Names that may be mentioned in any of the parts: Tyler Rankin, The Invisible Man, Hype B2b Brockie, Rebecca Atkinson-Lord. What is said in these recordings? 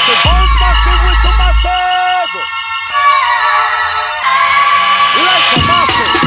myself. Bones myself with some myself. Like a muscle.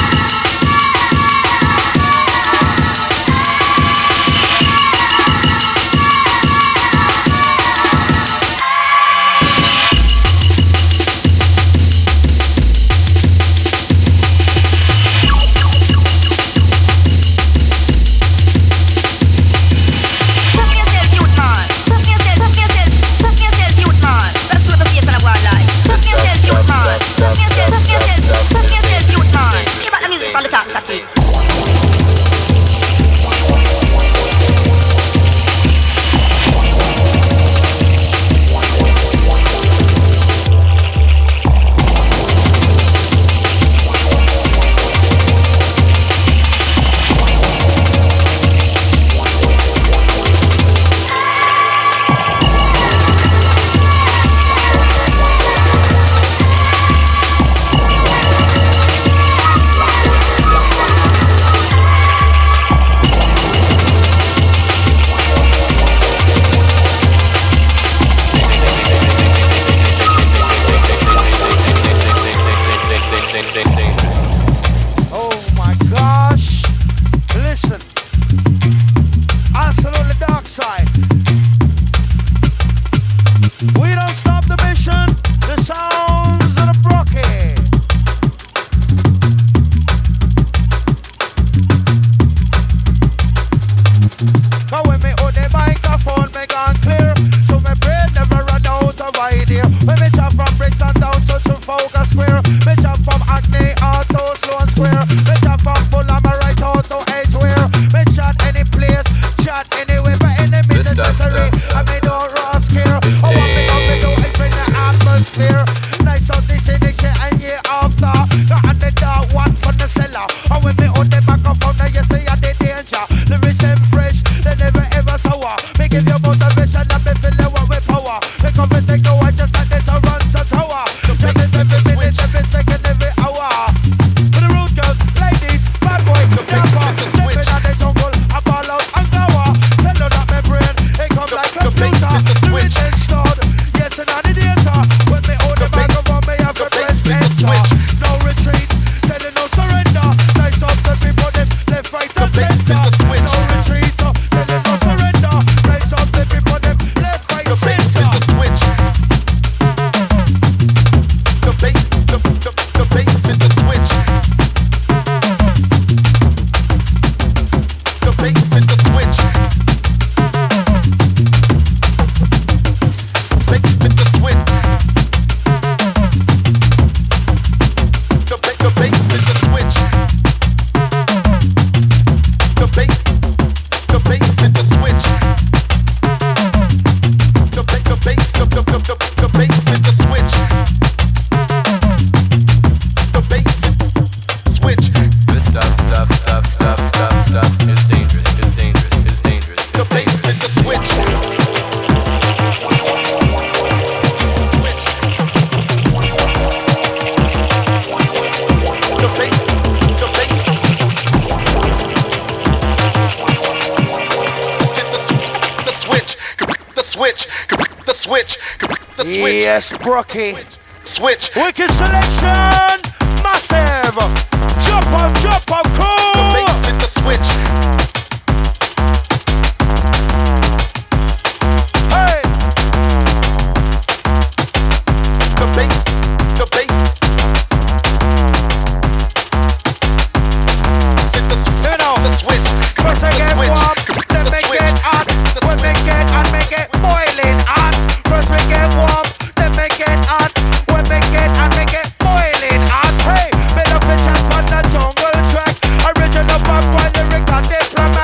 Yes, Brockie. Switch. Wicked selection. Massive. Jump up, cool. The bass in the switch. Hey. The bass. Sit the switch. You know. The switch. Make it hot. When make it boiling hot. Hey, build up the chest on the jungle track. Original pop, lyrical diplomat.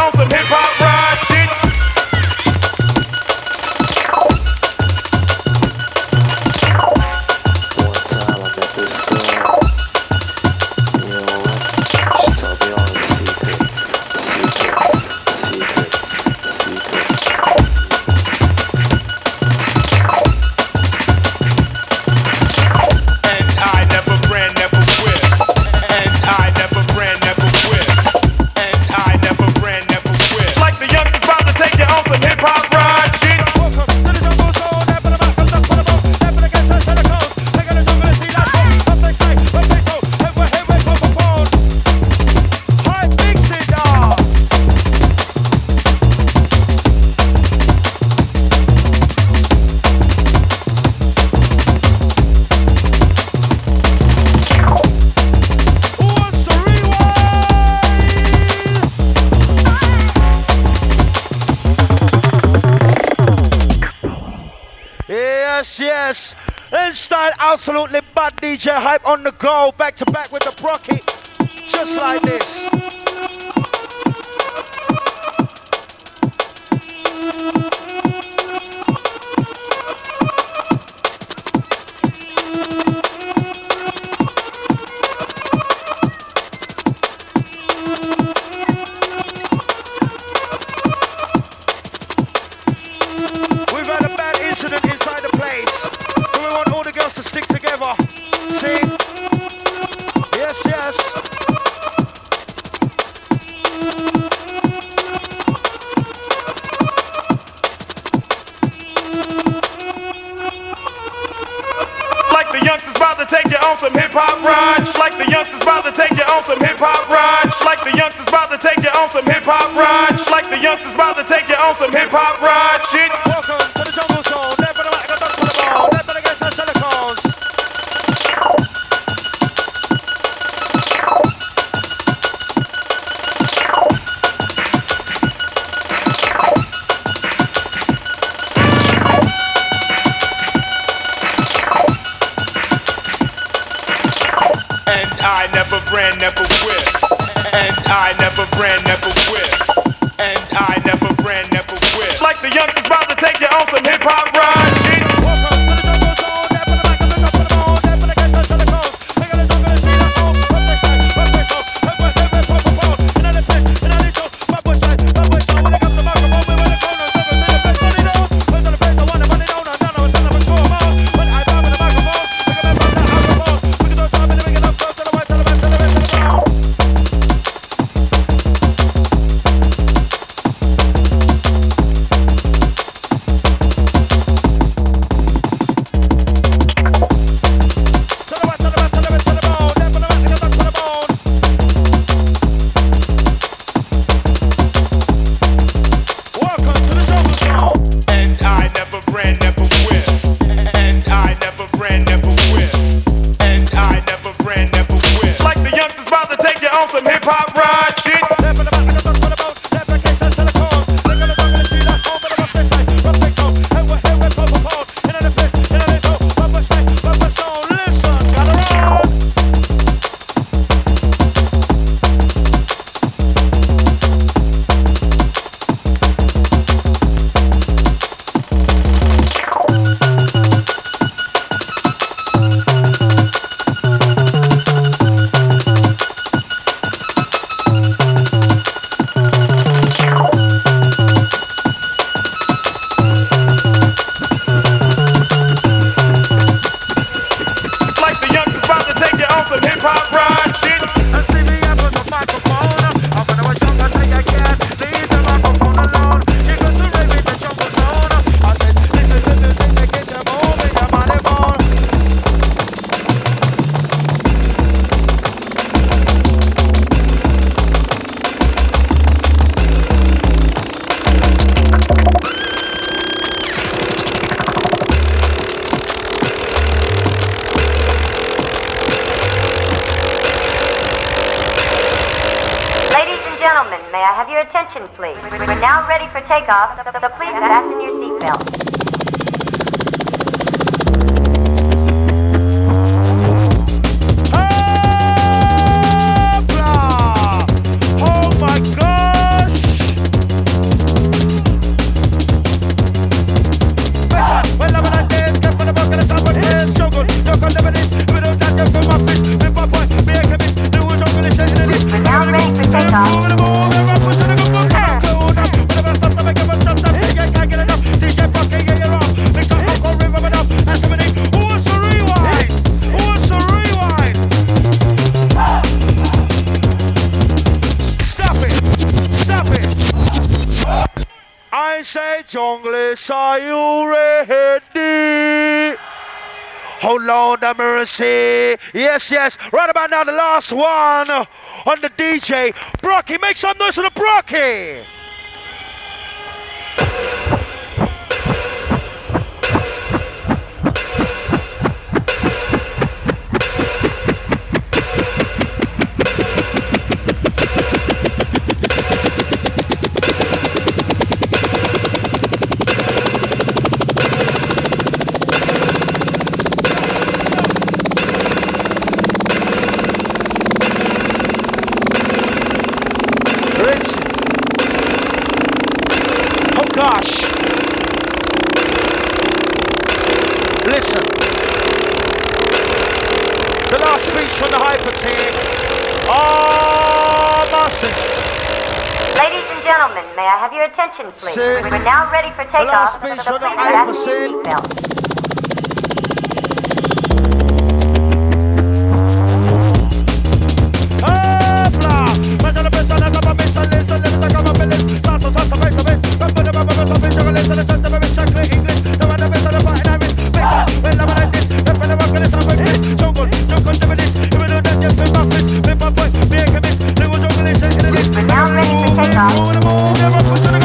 on some hip hop ride shit. One time I got this girl. You know what? She told me all the secrets. And I never ran, never quit. And I never ran, never quit. And I never ran, never quit. Like the youngest about to take you on some hip hop ride shit. Yes, and start absolutely bad DJ Hype on the go, back to back with the Brockie, just like this. We've had a bad incident inside the place. So we want all the girls to stick together. See? Yes, yes. Like the youngsters about to take you on some hip hop ride. Like the youngsters about to take you on some hip hop ride. Like the youngsters about to take you on some hip hop ride. Like the youngsters about to take you on some hip hop ride. Shit. Welcome to the jungle zone. And I never ran, never quit. And I never ran, never quit. And I never ran, never quit. Like the youngsters about to take you on some hip hop ride. Some hip hop ride shit. Gentlemen, may I have your attention, please? We're now ready for takeoff, so please fasten your seatbelt. Oh my gosh! say, junglers, are you ready? Oh Lord have mercy. Yes, yes. Right about now, the last one on the DJ. Brockie, make some noise for the Brockie. Attention, please. We're now ready for takeoff. Please fasten your seatbelt. We're now ready for takeoff.